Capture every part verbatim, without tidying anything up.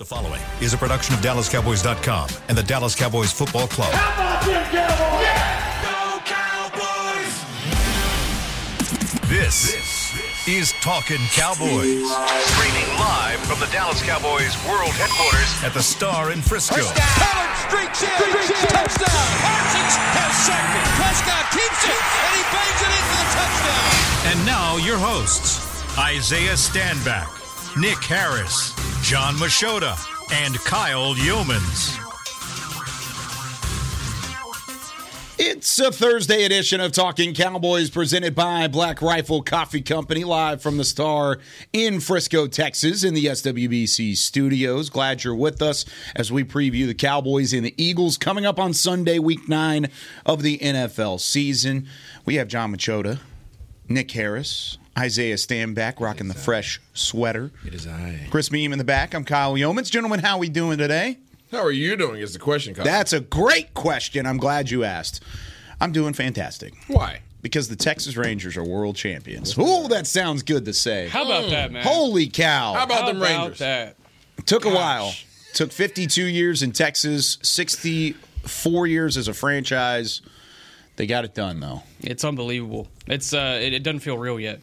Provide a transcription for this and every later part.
The following is a production of Dallas Cowboys dot com and the Dallas Cowboys Football Club. How about them Cowboys? Yeah! Go Cowboys! This, this is Talkin' Cowboys. Streaming live from the Dallas Cowboys World Headquarters at the Star in Frisco. Pollard streaks in. Touchdown. Parsons has sacked it. Prescott keeps it, and he bangs it in for the touchdown. And now your hosts, Isaiah Stanback, Nick Harris, John Machota, and Kyle Yeomans. It's a Thursday edition of Talking Cowboys presented by Black Rifle Coffee Company, live from the Star in Frisco, Texas, in the S W B C studios. Glad you're with us as we preview the Cowboys and the Eagles coming up on Sunday, week nine of the N F L season. We have John Machota, Nick Harris, Isaiah Stanback, rocking the fresh sweater. It is I. Chris Beam in the back. I'm Kyle Yeomans. Gentlemen, how are we doing today? How are you doing is the question, Kyle. That's a great question. I'm glad you asked. I'm doing fantastic. Why? Because the Texas Rangers are world champions. Ooh, that sounds good to say. How about mm. that, man? Holy cow. How about how them Rangers? About that? It took Gosh. a while. It took fifty-two years in Texas, sixty-four years as a franchise. They got it done, though. It's unbelievable. It's uh, it, it doesn't feel real yet.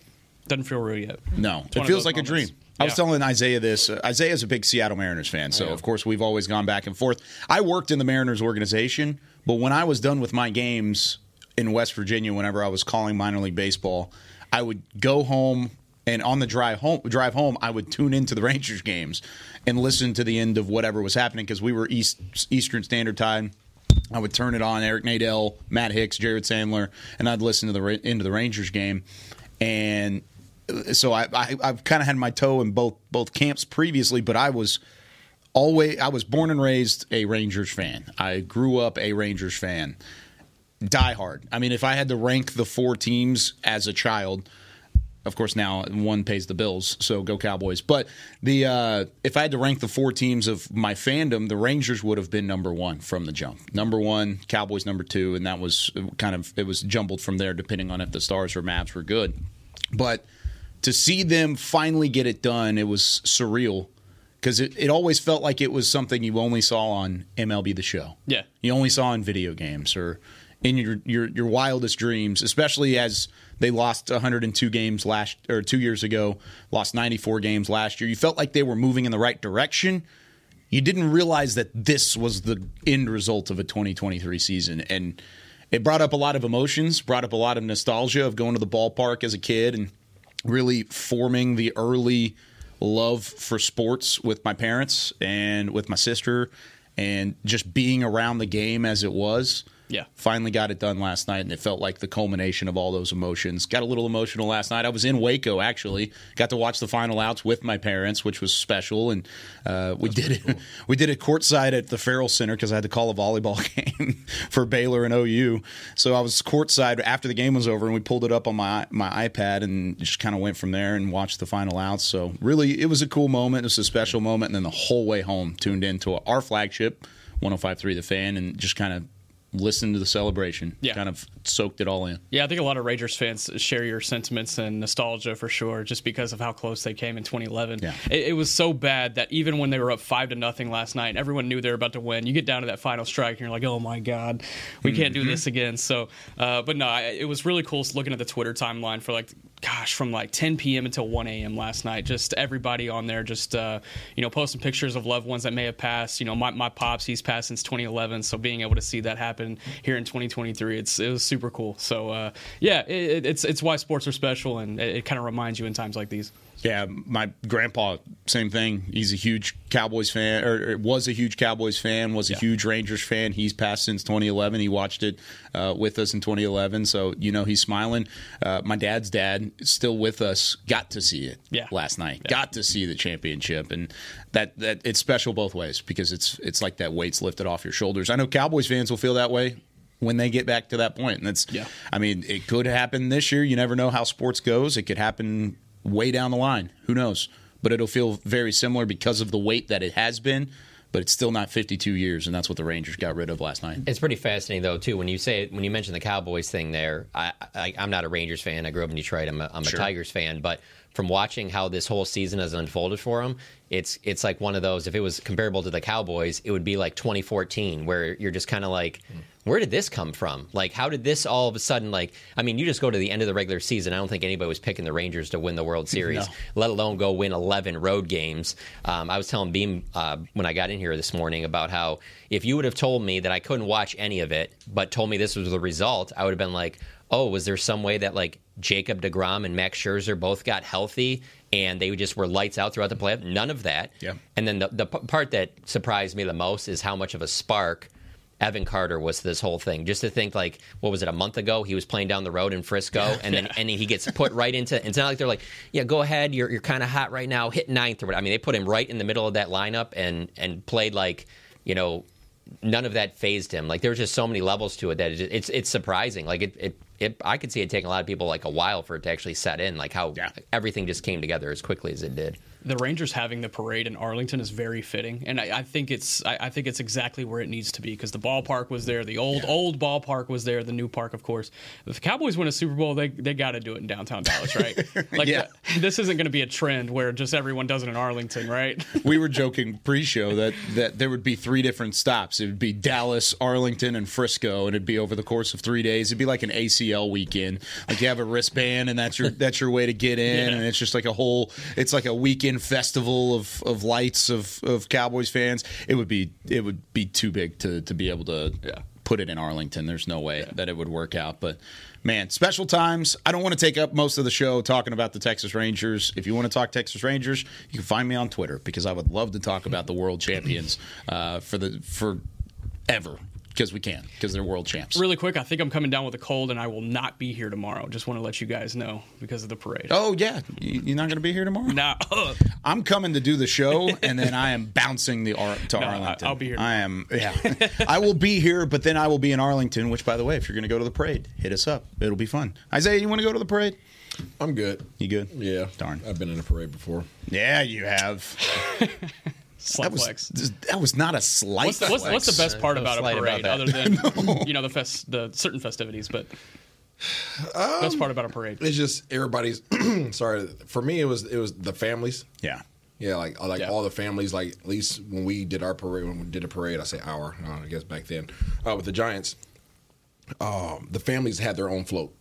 Doesn't feel real yet. No, it feels like moments. a dream. I yeah. was telling Isaiah this. Uh, Isaiah's a big Seattle Mariners fan, so, of course, we've always gone back and forth. I worked in the Mariners organization, but when I was done with my games in West Virginia, whenever I was calling minor league baseball, I would go home, and on the drive home, drive home, I would tune into the Rangers games and listen to the end of whatever was happening, because we were East, Eastern Standard Time. I would turn it on, Eric Nadel, Matt Hicks, Jared Sandler, and I'd listen to the end of the Rangers game. And so I, I, I've kind of had my toe in both both camps previously, but I was always I was born and raised a Rangers fan. I grew up a Rangers fan, diehard. I mean, if I had to rank the four teams as a child, of course now one pays the bills, so go Cowboys. But the uh, if I had to rank the four teams of my fandom, the Rangers would have been number one from the jump. Number one, Cowboys number two, and that was kind of it was jumbled from there depending on if the Stars or Mavs were good, but. To see them finally get it done, it was surreal because it, it always felt like it was something you only saw on M L B The Show. Yeah. You only saw in video games or in your your, your wildest dreams, especially as they lost one hundred two games last or two years ago, lost ninety-four games last year. You felt like they were moving in the right direction. You didn't realize that this was the end result of a twenty twenty-three season. And it brought up a lot of emotions, brought up a lot of nostalgia of going to the ballpark as a kid and really forming the early love for sports with my parents and with my sister and just being around the game as it was. Yeah. Finally got it done last night, and it felt like the culmination of all those emotions. Got a little emotional last night. I was in Waco, actually. Got to watch the final outs with my parents, which was special. And uh, we did it. Cool. We did it courtside at the Farrell Center because I had to call a volleyball game for Baylor and O U. So I was courtside after the game was over, and we pulled it up on my my iPad and just kind of went from there and watched the final outs. So really, it was a cool moment. It was a special moment. And then the whole way home, tuned into our flagship, one oh five point three The Fan, and just kind of listen to the celebration. Yeah. Kind of soaked it all in. Yeah, I think a lot of Rangers fans share your sentiments and nostalgia for sure, just because of how close they came in twenty eleven. Yeah. It, it was so bad that even when they were up five to nothing last night, everyone knew they were about to win. You get down to that final strike, and you're like, oh my God, we mm-hmm. can't do this again. So, uh, but no, it was really cool looking at the Twitter timeline for like, gosh, from like ten p.m. until one a.m. last night. Just everybody on there just, uh, you know, posting pictures of loved ones that may have passed. You know, my, my pops, he's passed since twenty eleven, so being able to see that happen here in twenty twenty-three, it's it was super cool. So, uh, yeah, it, it's it's why sports are special, and it, it kind of reminds you in times like these. Yeah, my grandpa, same thing. He's a huge Cowboys fan, or was a huge Cowboys fan, was a yeah. huge Rangers fan. He's passed since twenty eleven. He watched it uh, with us in twenty eleven, so, you know, he's smiling. Uh, my dad's dad, still with us, got to see it yeah. last night, yeah. got to see the championship, and that, that it's special both ways because it's it's like that weight's lifted off your shoulders. I know Cowboys fans will feel that way when they get back to that point, and that's, yeah. I mean, it could happen this year. You never know how sports goes. It could happen way down the line. Who knows? But it'll feel very similar because of the weight that it has been, but it's still not fifty-two years, and that's what the Rangers got rid of last night. It's pretty fascinating, though, too, when you say when you mention the Cowboys thing there. I, I, I'm not a Rangers fan. I grew up in Detroit. I'm a, I'm a sure. Tigers fan, but from watching how this whole season has unfolded for him, it's it's like one of those, if it was comparable to the Cowboys, it would be like twenty fourteen, where you're just kind of like, where did this come from? Like, how did this all of a sudden, like, I mean, you just go to the end of the regular season. I don't think anybody was picking the Rangers to win the World Series, no. let alone go win eleven road games. Um, I was telling Beam uh, when I got in here this morning about how if you would have told me that I couldn't watch any of it, but told me this was the result, I would have been like, oh, was there some way that, like, Jacob deGrom and Max Scherzer both got healthy and they just were lights out throughout the playoff? None of that. Yeah. And then the, the p- part that surprised me the most is how much of a spark Evan Carter was this whole thing. Just to think, like, what was it, a month ago? He was playing down the road in Frisco, and then yeah. and he gets put right into. It's not like they're like, yeah, go ahead, you're you're kind of hot right now, hit ninth or whatever. I mean, they put him right in the middle of that lineup and and played like, you know, none of that fazed him. Like, there was just so many levels to it that it just, it's it's surprising. Like it, it it I could see it taking a lot of people like a while for it to actually set in. Like how yeah. everything just came together as quickly as it did. The Rangers having the parade in Arlington is very fitting, and I, I think it's I, I think it's exactly where it needs to be, because the ballpark was there, the old yeah. old ballpark was there, the new park, of course. If the Cowboys win a Super Bowl, they they got to do it in downtown Dallas, right? Like yeah. th- this isn't going to be a trend where just everyone does it in Arlington, right? We were joking pre-show that that there would be three different stops. It would be Dallas, Arlington, and Frisco, and it'd be over the course of three days. It'd be like an A C L weekend. Like, you have a wristband, and that's your that's your way to get in, yeah. and it's just like a whole it's like a weekend festival of, of lights of, of Cowboys fans. It would be it would be too big to, to be able to yeah. put it in Arlington. There's no way yeah. that it would work out. But man, special times. I don't want to take up most of the show talking about the Texas Rangers. If you want to talk Texas Rangers, you can find me on Twitter, because I would love to talk about the world champions uh, for the forever. Because we can, because they're world champs. Really quick, I think I'm coming down with a cold, and I will not be here tomorrow. Just want to let you guys know because of the parade. Oh, yeah. You're not going to be here tomorrow? No. Nah. I'm coming to do the show, and then I am bouncing the Ar- to no, Arlington. I'll be here. I am, yeah. I will be here, but then I will be in Arlington, which, by the way, if you're going to go to the parade, hit us up. It'll be fun. Isaiah, you want to go to the parade? I'm good. You good? Yeah. Darn. I've been in a parade before. Yeah, you have. That was, that was not a slight. What's the, what's, what's the best part about a parade, about other than no. you know the fest, the certain festivities? But um, best part about a parade, it's just everybody's. Sorry, for me, it was it was the families. Yeah, yeah, like like yeah. all the families. Like, at least when we did our parade, when we did a parade, I say our, uh, I guess back then uh, with the Giants, um, the families had their own float.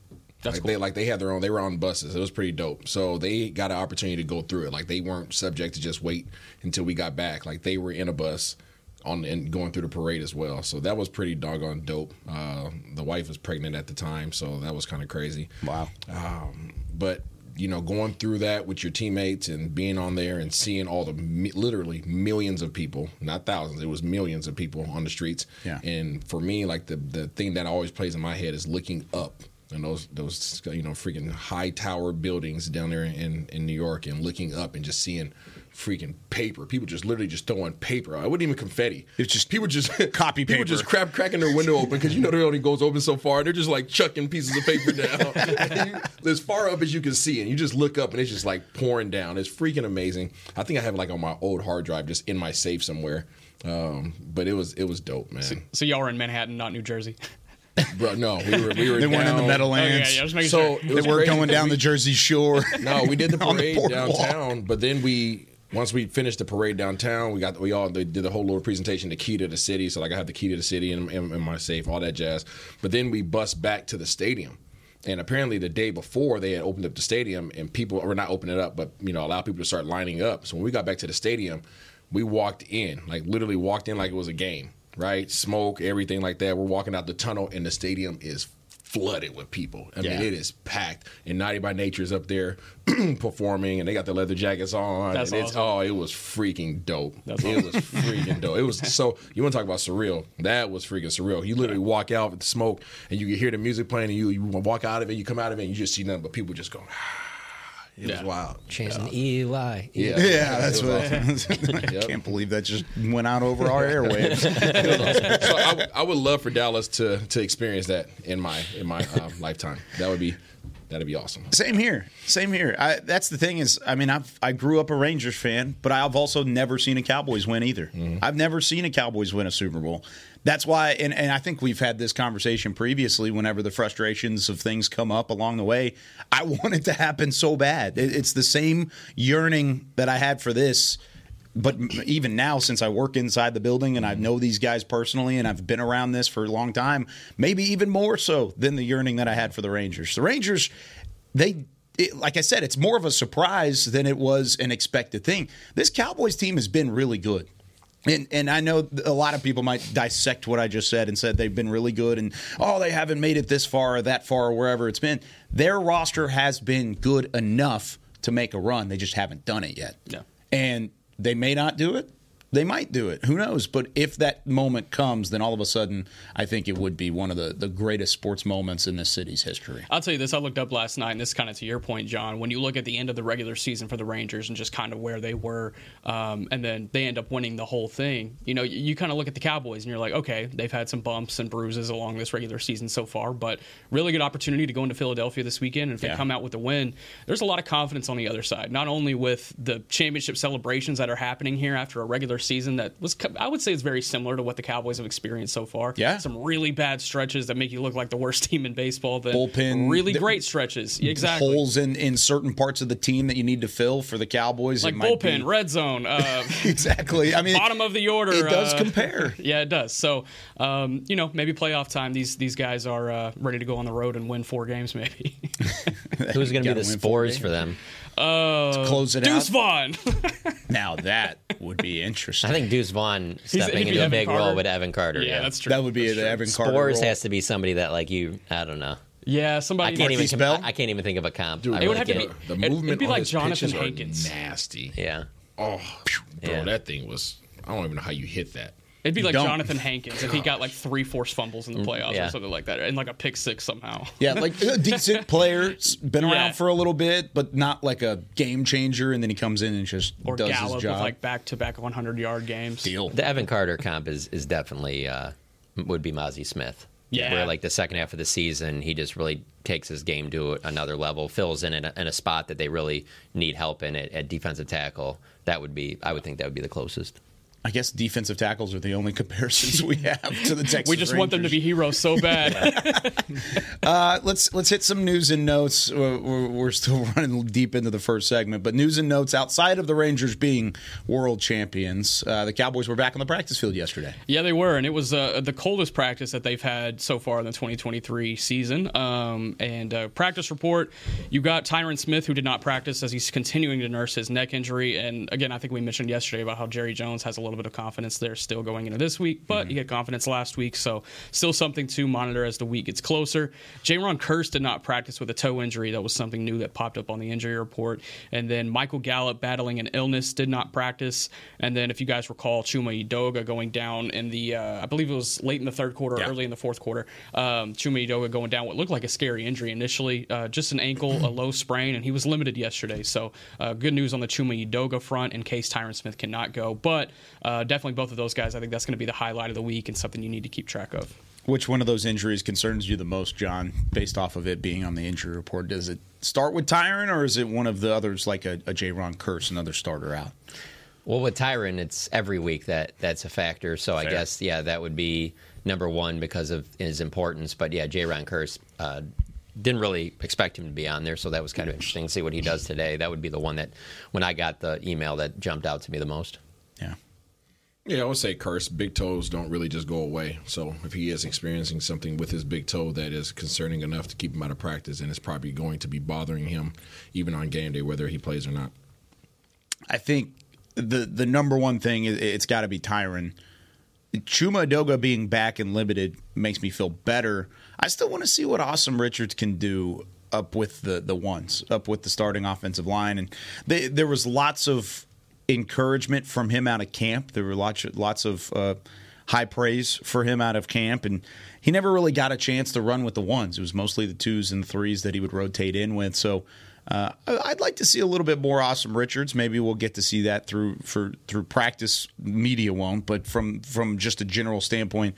That's like, cool. they, like, they had their own, they were on buses. It was pretty dope. So they got an opportunity to go through it. Like, they weren't subject to just wait until we got back. Like, they were in a bus on and going through the parade as well. So that was pretty doggone dope. Uh, the wife was pregnant at the time, so that was kind of crazy. Wow. Um, but, you know, going through that with your teammates and being on there and seeing all the literally millions of people, not thousands, it was millions of people on the streets. Yeah. And for me, like, the, the thing that always plays in my head is looking up. And those, those you know, freaking high tower buildings down there in, in New York, and looking up and just seeing freaking paper. People just literally just throwing paper. I wouldn't even confetti. It's just people just copy people paper. People just crap cracking their window open, because you know the building goes open so far. They're just like chucking pieces of paper down you, as far up as you can see, and you just look up and it's just like pouring down. It's freaking amazing. I think I have it like on my old hard drive, just in my safe somewhere. Um, but it was it was dope, man. So, so y'all were in Manhattan, not New Jersey. Bro, no, we were we were. They down. weren't in the Meadowlands. Oh, yeah, yeah, so sure. They were going down we, the Jersey Shore. No, we did the parade the downtown, but then we once we finished the parade downtown, we got we all they did the whole little presentation, the key to the city. So like I have the key to the city in, in, in my safe, all that jazz. But then we bust back to the stadium. And apparently the day before they had opened up the stadium, and people were not opening it up, but you know, allow people to start lining up. So when we got back to the stadium, we walked in, like literally walked in like it was a game. Right, smoke, everything like that. We're walking out the tunnel, and the stadium is flooded with people. I yeah. mean, it is packed. And Naughty by Nature's up there performing, and they got their leather jackets on. That's and it's, awesome. Oh, it was freaking dope. That's it awesome. was freaking dope. It was so, you want to talk about surreal? That was freaking surreal. You literally walk out with the smoke, and you can hear the music playing, and you, you walk out of it, you come out of it, and you just see nothing but people just going, It yeah. was wild. Chasing E Y. Yeah, yeah, that's what awesome. I can't believe that just went out over our airwaves. Awesome. So I, w- I would love for Dallas to to experience that in my in my um, lifetime. That would be That'd be awesome. Same here. Same here. I, that's the thing is, I mean, I've, I grew up a Rangers fan, but I've also never seen a Cowboys win either. Mm-hmm. I've never seen a Cowboys win a Super Bowl. That's why, and, and I think we've had this conversation previously whenever the frustrations of things come up along the way. I want it to happen so bad. It, it's the same yearning that I had for this. But even now, since I work inside the building and I know these guys personally and I've been around this for a long time, maybe even more so than the yearning that I had for the Rangers. The Rangers, they it, like I said, it's more of a surprise than it was an expected thing. This Cowboys team has been really good. And and I know a lot of people might dissect what I just said and said they've been really good and, oh, they haven't made it this far or that far or wherever it's been. Their roster has been good enough to make a run. They just haven't done it yet. Yeah. And they may not do it. They might do it. Who knows? But if that moment comes, then all of a sudden, I think it would be one of the, the greatest sports moments in this city's history. I'll tell you this. I looked up last night, and this is kind of to your point, John. When you look at the end of the regular season for the Rangers and just kind of where they were, um, and then they end up winning the whole thing, you know, you, you kind of look at the Cowboys, and you're like, okay, they've had some bumps and bruises along this regular season so far, but really good opportunity to go into Philadelphia this weekend. And if yeah. they come out with a win, there's a lot of confidence on the other side, not only with the championship celebrations that are happening here after a regular season that was, I would say, is very similar to what the Cowboys have experienced so far. Yeah, some really bad stretches that make you look like the worst team in baseball. Then bullpen, really the, great stretches. Exactly, holes in, in certain parts of the team that you need to fill for the Cowboys. Like it might bullpen, be. red zone. Uh, exactly. I mean, bottom of the order. It does uh, compare. Yeah, it does. So, um, you know, maybe playoff time. These these guys are uh, ready to go on the road and win four games. Maybe. Who's going to be the spores for them? Uh, Let's close it Deuce out. Deuce Vaughn. Now that would be interesting. I think Deuce Vaughn stepping into a Evan big Carter. role with Evan Carter. Yeah, yeah, that's true. That would be that's the Evan Carter. Spores role. Has to be somebody that, like, you, I don't know. Yeah, somebody. I can't, even, com- I can't even think of a comp. Dude, it really would have to be, the movement it'd be like Jonathan Hankins. Nasty. Yeah. Oh, bro, yeah. that thing was. I don't even know how you hit that. It'd be you like don't. Jonathan Hankins if he got like three forced fumbles in the playoffs yeah. or something like that, and like a pick six somehow. Yeah, like a decent player, been around yeah. for a little bit, but not like a game changer, and then he comes in and just or does Gallup his job. With like back-to-back hundred-yard games. Deal. The Evan Carter comp is is definitely uh, would be Mozzie Smith. Yeah. Where like the second half of the season, he just really takes his game to another level, fills in in a, in a spot that they really need help in at, at defensive tackle. That would be, I would think that would be the closest. I guess defensive tackles are the only comparisons we have to the Texas We just Rangers. Want them to be heroes so bad. uh, let's let's hit some news and notes. We're, we're still running deep into the first segment, but news and notes outside of the Rangers being world champions. Uh, the Cowboys were back on the practice field yesterday. Yeah, they were, and it was uh, the coldest practice that they've had so far in the twenty twenty-three season. Um, and uh, practice report, you got Tyron Smith, who did not practice as he's continuing to nurse his neck injury. And again, I think we mentioned yesterday about how Jerry Jones has a little bit of confidence there still going into this week, but mm-hmm. he had confidence last week, so still something to monitor as the week gets closer. Jourdan Lewis did not practice with a toe injury. That was something new that popped up on the injury report. And then Michael Gallup battling an illness did not practice. And then if you guys recall, Chuma Edoga going down in the, uh, I believe it was late in the third quarter, yeah. early in the fourth quarter, um, Chuma Edoga going down what looked like a scary injury initially, uh, just an ankle, a low sprain, and he was limited yesterday. So uh, good news on the Chuma Edoga front in case Tyron Smith cannot go. But Uh, definitely both of those guys. I think that's going to be the highlight of the week and something you need to keep track of. Which one of those injuries concerns you the most, John, based off of it being on the injury report? Does it start with Tyron, or is it one of the others, like a, a Jourdan Lewis, another starter out? Well, with Tyron, it's every week that that's a factor. So Fair. I guess, yeah, that would be number one because of his importance. But, yeah, Jourdan Lewis, uh didn't really expect him to be on there, so that was kind of interesting to see what he does today. That would be the one that, when I got the email, that jumped out to me the most. Yeah. Yeah, I would say Curse. Big toes don't really just go away. So if he is experiencing something with his big toe that is concerning enough to keep him out of practice, and it's probably going to be bothering him even on game day, whether he plays or not. I think the the number one thing, is it's got to be Tyron. Chuma Edoga being back and limited makes me feel better. I still want to see what Haason Richards can do up with the, the ones, up with the starting offensive line. And they, there was lots of encouragement from him out of camp. There were lots of, lots of uh, high praise for him out of camp, and he never really got a chance to run with the ones. It was mostly the twos and threes that he would rotate in with. So uh, I'd like to see a little bit more Haason Richards. Maybe we'll get to see that through for through practice. Media won't, but from from just a general standpoint,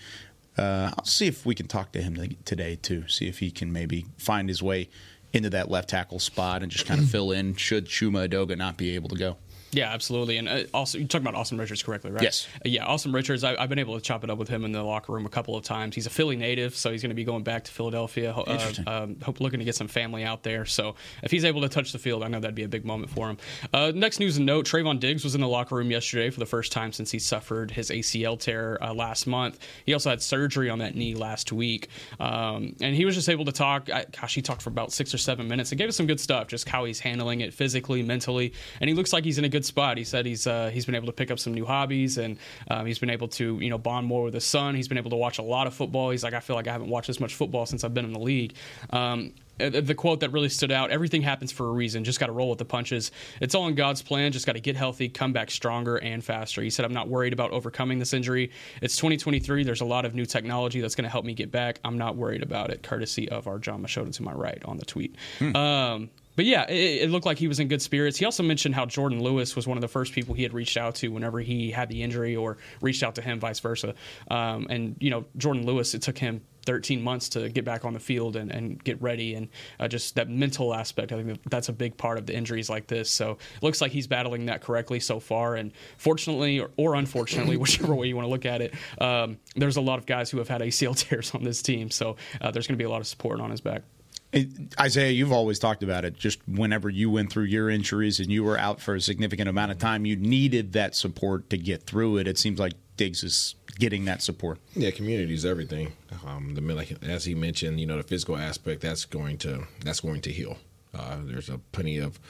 uh, I'll see if we can talk to him today too. See if he can maybe find his way into that left tackle spot and just kind of fill in should Chuma Edoga not be able to go. Yeah, absolutely. And uh, also, you're talking about Austin Richards correctly, right? Yes. Uh, yeah, Austin Richards, I, I've been able to chop it up with him in the locker room a couple of times. He's a Philly native, so he's going to be going back to Philadelphia, uh, um, hope, looking to get some family out there. So if he's able to touch the field, I know that'd be a big moment for him. Uh, next news and note, Trayvon Diggs was in the locker room yesterday for the first time since he suffered his A C L tear uh, last month. He also had surgery on that knee last week. Um, and he was just able to talk. I, gosh, he talked for about six or seven minutes. It gave us some good stuff, just how he's handling it physically, mentally. And he looks like he's in a good spot. He said he's uh, he's been able to pick up some new hobbies, and um, he's been able to you know bond more with his son. He's been able to watch a lot of football. He's like, I feel like I haven't watched as much football since I've been in the league. Um, the quote that really stood out: everything happens for a reason, just got to roll with the punches. It's all in God's plan, just got to get healthy, come back stronger and faster. He said, I'm not worried about overcoming this injury. It's twenty twenty-three, there's a lot of new technology that's going to help me get back. I'm not worried about it, courtesy of our John Machota to my right on the tweet. hmm. um But yeah, it, it looked like he was in good spirits. He also mentioned how Jourdan Lewis was one of the first people he had reached out to whenever he had the injury, or reached out to him, vice versa. Um, and, you know, Jourdan Lewis, it took him thirteen months to get back on the field and, and get ready. And uh, just that mental aspect, I think that's a big part of the injuries like this. So it looks like he's battling that correctly so far. And fortunately, or, or unfortunately, whichever way you want to look at it, um, there's a lot of guys who have had A C L tears on this team. So uh, there's going to be a lot of support on his back. It, Isaiah, you've always talked about it. Just whenever you went through your injuries and you were out for a significant amount of time, you needed that support to get through it. It seems like Diggs is getting that support. Yeah, community is everything. Um, the like, as he mentioned, you know, the physical aspect that's going to that's going to heal. Uh, there's a plenty of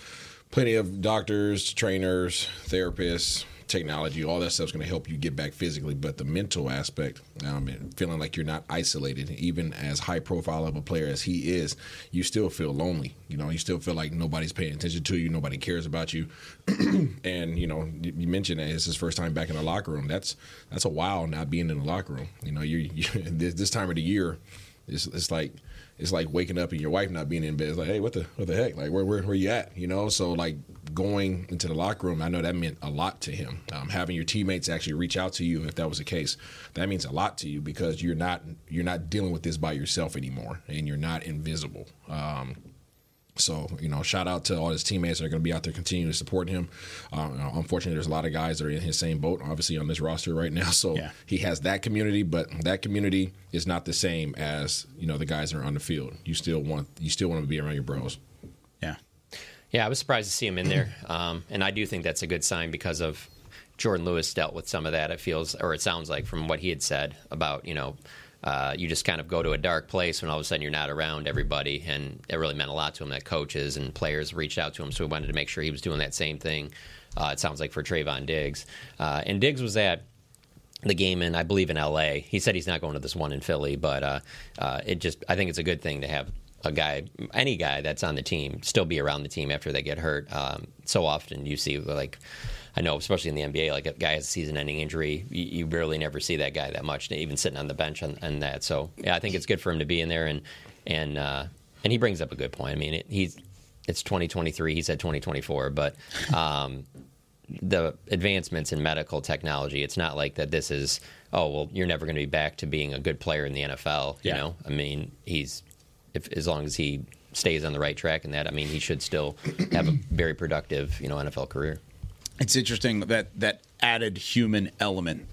plenty of doctors, trainers, therapists, technology, all that stuff's going to help you get back physically, but the mental aspect, um, and feeling like you're not isolated, even as high profile of a player as he is, you still feel lonely. You know, you still feel like nobody's paying attention to you, nobody cares about you. And you know, you mentioned that it's his first time back in the locker room. That's that's a while not being in the locker room. You know, you, you this, this time of the year, it's, it's like. It's like waking up and your wife not being in bed. It's like, hey, what the what the heck? Like, where where where you at? You know, so like going into the locker room, I know that meant a lot to him. Um, having your teammates actually reach out to you, if that was the case, that means a lot to you, because you're not you're not dealing with this by yourself anymore, and you're not invisible. Um, So, you know, shout out to all his teammates that are going to be out there continuing to support him. Um, unfortunately, there's a lot of guys that are in his same boat, obviously, on this roster right now. So yeah. He has that community, but that community is not the same as, you know, the guys that are on the field. You still want you still want to be around your bros. Yeah. Yeah, I was surprised to see him in there. Um, and I do think that's a good sign, because of Jourdan Lewis dealt with some of that, it feels, or it sounds like, from what he had said about, you know, Uh, you just kind of go to a dark place when all of a sudden you're not around everybody, and it really meant a lot to him that coaches and players reached out to him, so we wanted to make sure he was doing that same thing, uh, it sounds like, for Trayvon Diggs. Uh, and Diggs was at the game in, I believe, in L A He said he's not going to this one in Philly, but uh, uh, it just I think it's a good thing to have a guy, any guy that's on the team, still be around the team after they get hurt. Um, so often you see, like, I know, especially in the N B A, like, a guy has a season-ending injury, you, you barely never see that guy that much, even sitting on the bench on, on that. So, yeah, I think it's good for him to be in there, and and uh, and he brings up a good point. I mean, it, he's it's twenty twenty-three. He said twenty twenty-four, but um, the advancements in medical technology, it's not like that this is, oh, well, you're never going to be back to being a good player in the N F L, you yeah. know? I mean, he's, if as long as he stays on the right track in that, I mean, he should still have a very productive, you know, N F L career. It's interesting that that added human element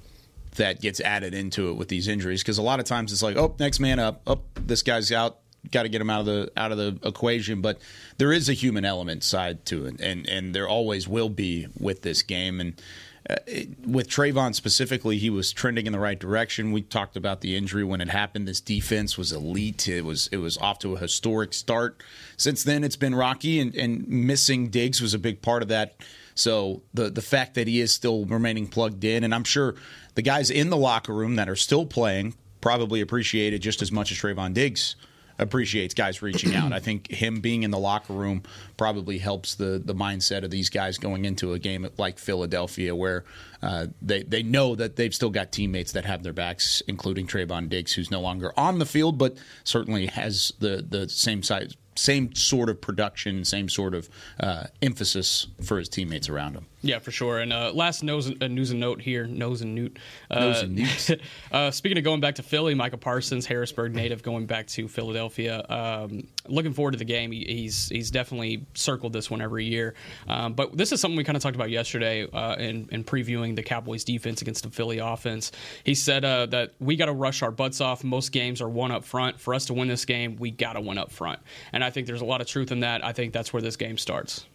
that gets added into it with these injuries, because a lot of times it's like, oh, next man up, oh, this guy's out, got to get him out of the out of the equation. But there is a human element side to it, and and there always will be with this game. And uh, it, with Trayvon specifically, he was trending in the right direction. We talked about the injury when it happened. This defense was elite. It was it was off to a historic start. Since then, it's been rocky, and, and missing Diggs was a big part of that. So the the fact that he is still remaining plugged in, and I'm sure the guys in the locker room that are still playing probably appreciate it just as much as Trayvon Diggs appreciates guys reaching out. I think him being in the locker room probably helps the the mindset of these guys going into a game like Philadelphia, where uh, they, they know that they've still got teammates that have their backs, including Trayvon Diggs, who's no longer on the field, but certainly has the, the same size same sort of production, same sort of uh, emphasis for his teammates around him. Yeah, for sure. And uh, last nose, uh, news and note here, nose and newt. Uh, nose and newt. uh, speaking of going back to Philly, Micah Parsons, Harrisburg native, going back to Philadelphia. Um, looking forward to the game. He, he's he's definitely circled this one every year. Um, but this is something we kind of talked about yesterday uh, in, in previewing the Cowboys defense against the Philly offense. He said uh, that we got to rush our butts off. Most games are one up front. For us to win this game, we got to win up front. And I think there's a lot of truth in that. I think that's where this game starts.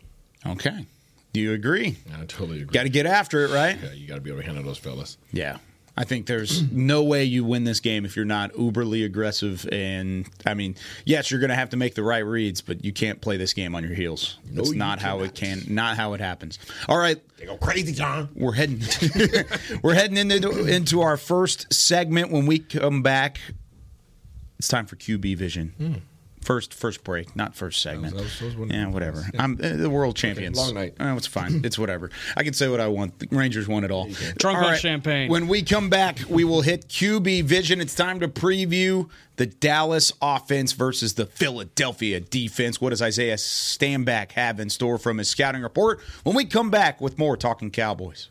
Okay. Do you agree? I totally agree. Got to get after it, right? Yeah, you got to be able to handle those fellas. Yeah. I think there's no way you win this game if you're not uberly aggressive. And, I mean, yes, you're going to have to make the right reads, but you can't play this game on your heels. No, That's not how it can, not how it happens. All right. They go crazy, John. We're heading, we're heading into, into our first segment. When we come back, it's time for Q B Vision. Mm. First, first break, not first segment. I was, I was, I was yeah, whatever. Yeah. I'm uh, the world champions. Okay, long night. Oh, it's fine. It's whatever. I can say what I want. The Rangers won it all. Drunk on right. champagne. When we come back, we will hit Q B Vision. It's time to preview the Dallas offense versus the Philadelphia defense. What does Isaiah Stanback have in store from his scouting report? When we come back with more Talking Cowboys.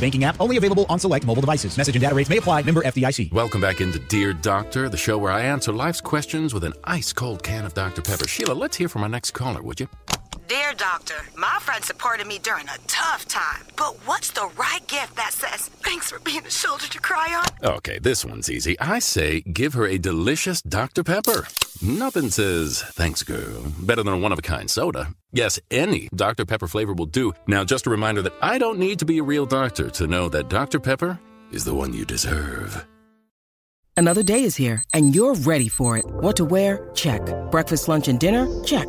banking app, only available on select mobile devices. Message and data rates may apply. Member F D I C. Welcome back into Dear Doctor, the show where I answer life's questions with an ice-cold can of Doctor Pepper. Sheila, let's hear from our next caller, would you? Dear Doctor, my friend supported me during a tough time, but what's the right gift that says, thanks for being a shoulder to cry on? Okay, this one's easy. I say give her a delicious Doctor Pepper. Nothing says, thanks, girl, better than a one-of-a-kind soda. Yes, any Doctor Pepper flavor will do. Now, just a reminder that I don't need to be a real doctor to know that Doctor Pepper is the one you deserve. Another day is here, and you're ready for it. What to wear? Check. Breakfast, lunch, and dinner? Check.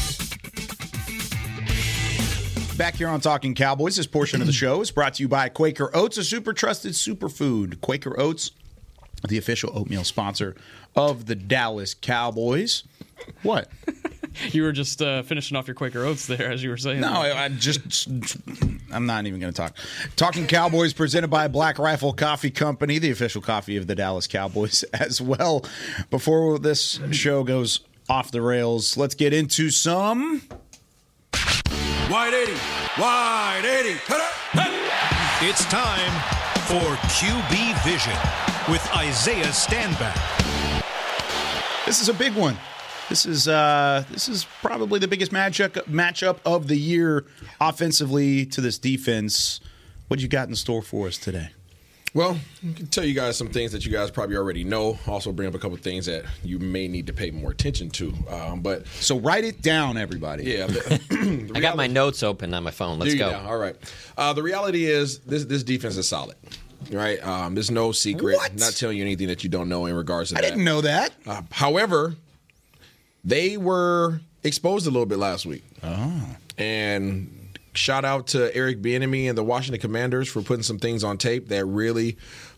Back here on Talking Cowboys, this portion of the show is brought to you by Quaker Oats, a super trusted superfood. Quaker Oats, the official oatmeal sponsor of the Dallas Cowboys. What? You were just uh, finishing off your Quaker Oats there, as you were saying. No, I, I just, I'm not even going to talk. Talking Cowboys presented by Black Rifle Coffee Company, the official coffee of the Dallas Cowboys as well. Before this show goes off the rails, let's get into some... Wide eighty, wide eighty. It's time for Q B Vision with Isaiah Stanback. This is a big one. This is uh, this is probably the biggest matchup matchup of the year offensively to this defense. What you got in store for us today? Well, I can tell you guys some things that you guys probably already know. Also bring up a couple of things that you may need to pay more attention to. Um, but So write it down, everybody. Yeah. The, the reality, I got my notes open on my phone. Let's go. Now. All right. Uh, the reality is this this defense is solid. Right? Um, there's no secret. What? I'm not telling you anything that you don't know in regards to I that. I didn't know that. Uh, however, they were exposed a little bit last week. Oh. And shout out to Eric Bieniemy and the Washington Commanders for putting some things on tape that really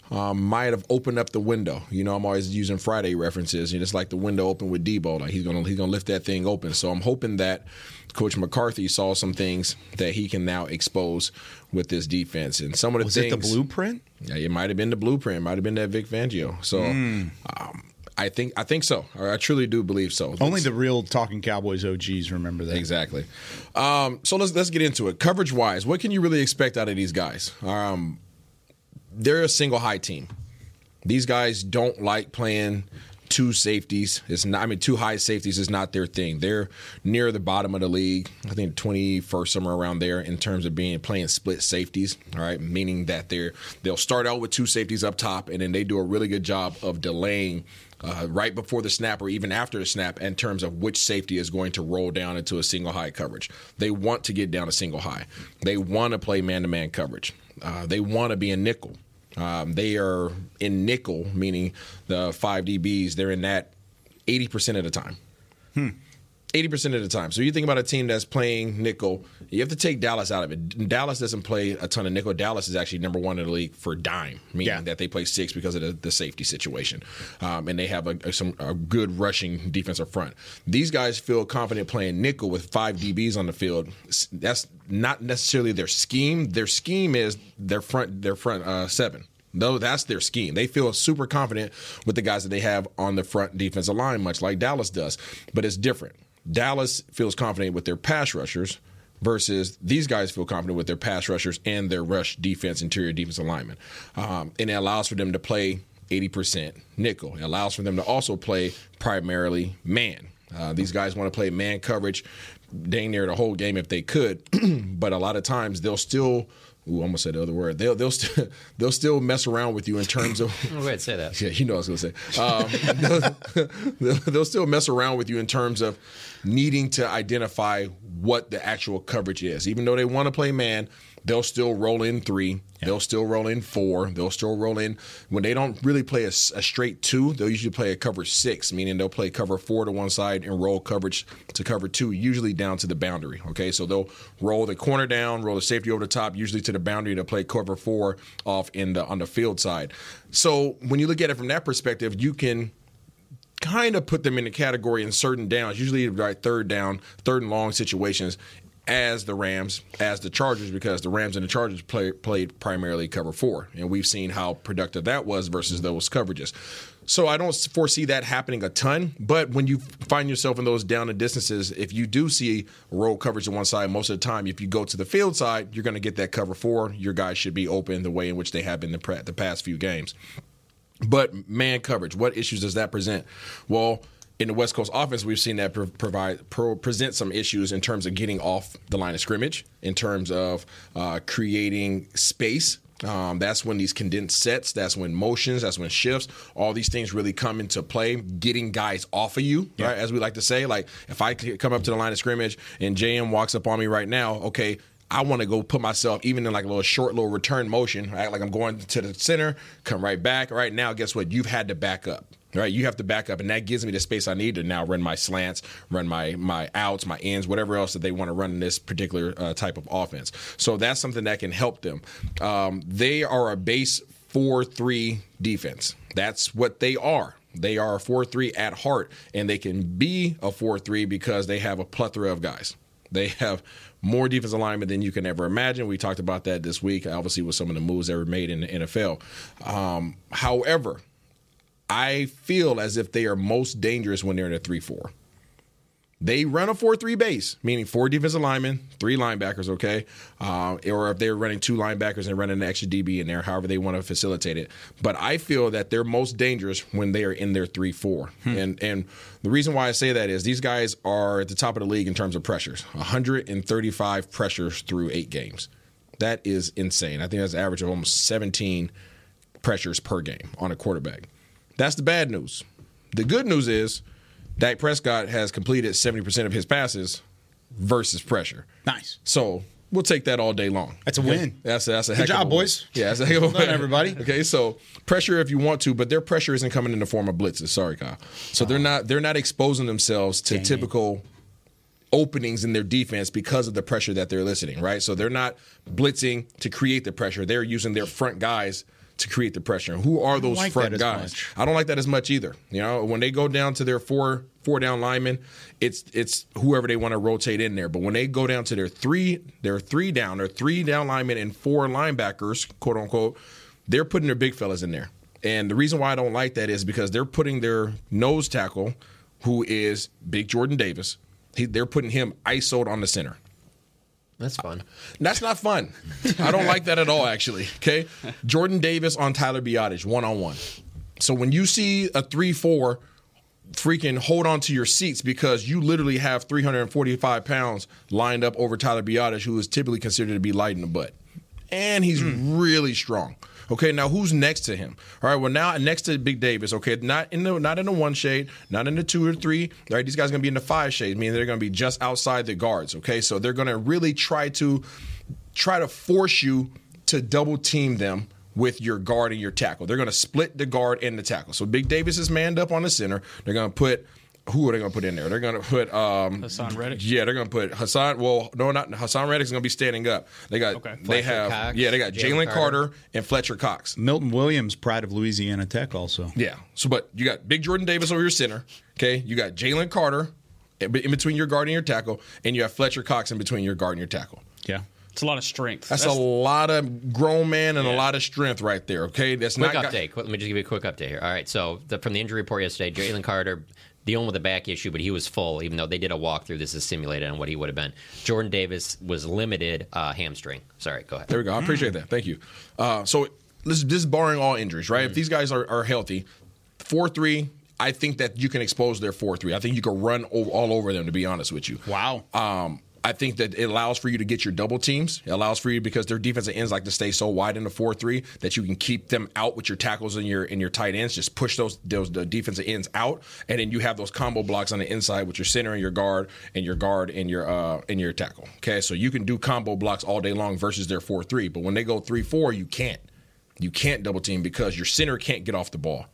um, might have opened up the window. You know, I'm always using Friday references, and it's like the window open with Debo. Like he's gonna he's gonna lift that thing open. So I'm hoping that Coach McCarthy saw some things that he can now expose with this defense. And some of the was things, it the blueprint? Yeah, it might have been the blueprint. It might have been that Vic Fangio. So. Mm. Um, I think I think so. I truly do believe so. Only the real Talking Cowboys O Gs remember that. Exactly. Um, so let's let's get into it. Coverage-wise, what can you really expect out of these guys? Um, they're a single high team. These guys don't like playing two safeties. It's not. I mean, two high safeties is not their thing. They're near the bottom of the league. I think twenty-first, somewhere around there, in terms of being playing split safeties. All right, meaning that they're they'll start out with two safeties up top, and then they do a really good job of delaying. Uh, right before the snap or even after the snap in terms of which safety is going to roll down into a single high coverage. They want to get down to single high. They want to play man-to-man coverage. Uh, they want to be in nickel. Um, they are in nickel, meaning the five D Bs, they're in that eighty percent of the time. Hmm. eighty percent of the time. So you think about a team that's playing nickel, you have to take Dallas out of it. Dallas doesn't play a ton of nickel. Dallas is actually number one in the league for dime, meaning yeah. that they play six because of the, the safety situation. Um, and they have a, a, some, a good rushing defensive front. These guys feel confident playing nickel with five D Bs on the field. That's not necessarily their scheme. Their scheme is their front, their front uh, seven. No, that's their scheme. They feel super confident with the guys that they have on the front defensive line, much like Dallas does. But it's different. Dallas feels confident with their pass rushers versus these guys feel confident with their pass rushers and their rush defense, interior defense alignment. Um, and it allows for them to play eighty percent nickel. It allows for them to also play primarily man. Uh, these guys want to play man coverage dang near the whole game if they could, but a lot of times they'll still – Ooh, I almost said the other word. They'll they'll st- they'll still mess around with you in terms of. Oh, wait, say that. Yeah, you know what I was going to say. Um, they'll, they'll still mess around with you in terms of needing to identify what the actual coverage is. Even though they want to play man, they'll still roll in three. Yeah. They'll still roll in four. They'll still roll in. When they don't really play a, a straight two, they'll usually play a cover six, meaning they'll play cover four to one side and roll coverage to cover two, usually down to the boundary. Okay, so they'll roll the corner down, roll the safety over the top, usually to the boundary to play cover four off in the on the field side. So when you look at it from that perspective, you can kind of put them in the category in certain downs, usually like third down, third and long situations, as the Rams, as the Chargers, because the Rams and the Chargers play, played primarily cover four, and we've seen how productive that was versus those coverages. So I don't foresee that happening a ton, but when you find yourself in those down and distances, if you do see roll coverage on one side, most of the time, if you go to the field side, you're going to get that cover four. Your guys should be open the way in which they have been the, the past few games. But man coverage, what issues does that present? Well, in the West Coast offense, we've seen that provide pro, present some issues in terms of getting off the line of scrimmage, in terms of uh, creating space. Um, that's when these condensed sets, that's when motions, that's when shifts, all these things really come into play, getting guys off of you, yeah. right? As we like to say, like if I come up to the line of scrimmage and J M walks up on me right now, okay, I want to go put myself even in like a little short little return motion, right? Like I'm going to the center, come right back. Right now, guess what? You've had to back up. Right, you have to back up, and that gives me the space I need to now run my slants, run my my outs, my ends, whatever else that they want to run in this particular uh, type of offense. So that's something that can help them. Um, they are a base four three defense. That's what they are. They are a four three at heart, and they can be a four three because they have a plethora of guys. They have more defensive linemen than you can ever imagine. We talked about that this week, obviously, with some of the moves that were made in the N F L. Um, however, I feel as if they are most dangerous when they're in a three four. They run a four three base, meaning four defensive linemen, three linebackers, okay? Uh, or if they're running two linebackers and running an extra D B in there, however they want to facilitate it. But I feel that they're most dangerous when they are in their three four. Hmm. And and the reason why I say that is these guys are at the top of the league in terms of pressures. one hundred thirty-five pressures through eight games. That is insane. I think that's an average of almost seventeen pressures per game on a quarterback. That's the bad news. The good news is Dak Prescott has completed seventy percent of his passes versus pressure. Nice. So we'll take that all day long. That's a okay? win. That's, that's a heck Good job, of a boys. Win. Yeah, that's a heck of a win. Not everybody. Okay, so pressure if you want to, but their pressure isn't coming in the form of blitzes. Sorry, Kyle. So oh. they're not they're not exposing themselves to Dang. typical openings in their defense because of the pressure that they're eliciting, right? So they're not blitzing to create the pressure. They're using their front guys to create the pressure. And who are those like front guys? Much. I don't like that as much either. You know, when they go down to their four four down linemen, it's it's whoever they want to rotate in there. But when they go down to their three their three down, their three down linemen and four linebackers, quote unquote, they're putting their big fellas in there. And the reason why I don't like that is because they're putting their nose tackle, who is big Jordan Davis, he, they're putting him I S O'd on the center. That's fun. That's not fun. I don't like that at all, actually. Okay? Jordan Davis on Tyler Biadasz, one-on-one. So when you see a three four, freaking hold on to your seats because you literally have three hundred forty-five pounds lined up over Tyler Biadasz, who is typically considered to be light in the butt. And he's mm. really strong. Okay, now who's next to him? All right, well, now next to Big Davis, okay, not in the not in the one shade, not in the two or three. All right, these guys are going to be in the five shade, meaning they're going to be just outside the guards, okay? So they're going to really try to try to force you to double-team them with your guard and your tackle. They're going to split the guard and the tackle. So Big Davis is manned up on the center. They're going to put – who are they going to put in there? They're going to put um, – Haason Reddick? Yeah, they're going to put Haason – well, no, not – Haason Reddick's going to be standing up. They got okay. – they have Cox, yeah, they got Jalen Carter. Carter and Fletcher Cox. Milton Williams, pride of Louisiana Tech also. Yeah. So, but you got Big Jordan Davis over your center, okay? You got Jalen Carter in between your guard and your tackle, and you have Fletcher Cox in between your guard and your tackle. Yeah. It's a lot of strength. That's, That's a lot of grown man and yeah. a lot of strength right there, okay? That's quick not update. Got... Let me just give you a quick update here. All right, so the, from the injury report yesterday, Jalen Carter dealing with a back issue, but he was full, even though they did a walkthrough. This is simulated on what he would have been. Jordan Davis was limited uh, hamstring. Sorry, go ahead. There we go. I appreciate that. Thank you. Uh, so this, this is barring all injuries, right? Mm-hmm. If these guys are, are healthy, four three, I think that you can expose their four three. I think you can run over, all over them, to be honest with you. Wow. Um I think that it allows for you to get your double teams. It allows for you because their defensive ends like to stay so wide in the four three that you can keep them out with your tackles and your and your tight ends. Just push those those the defensive ends out, and then you have those combo blocks on the inside with your center and your guard and your guard and your uh, and your tackle. Okay, so you can do combo blocks all day long versus their four three. But when they go three four, you can't. You can't double team because your center can't get off the ball.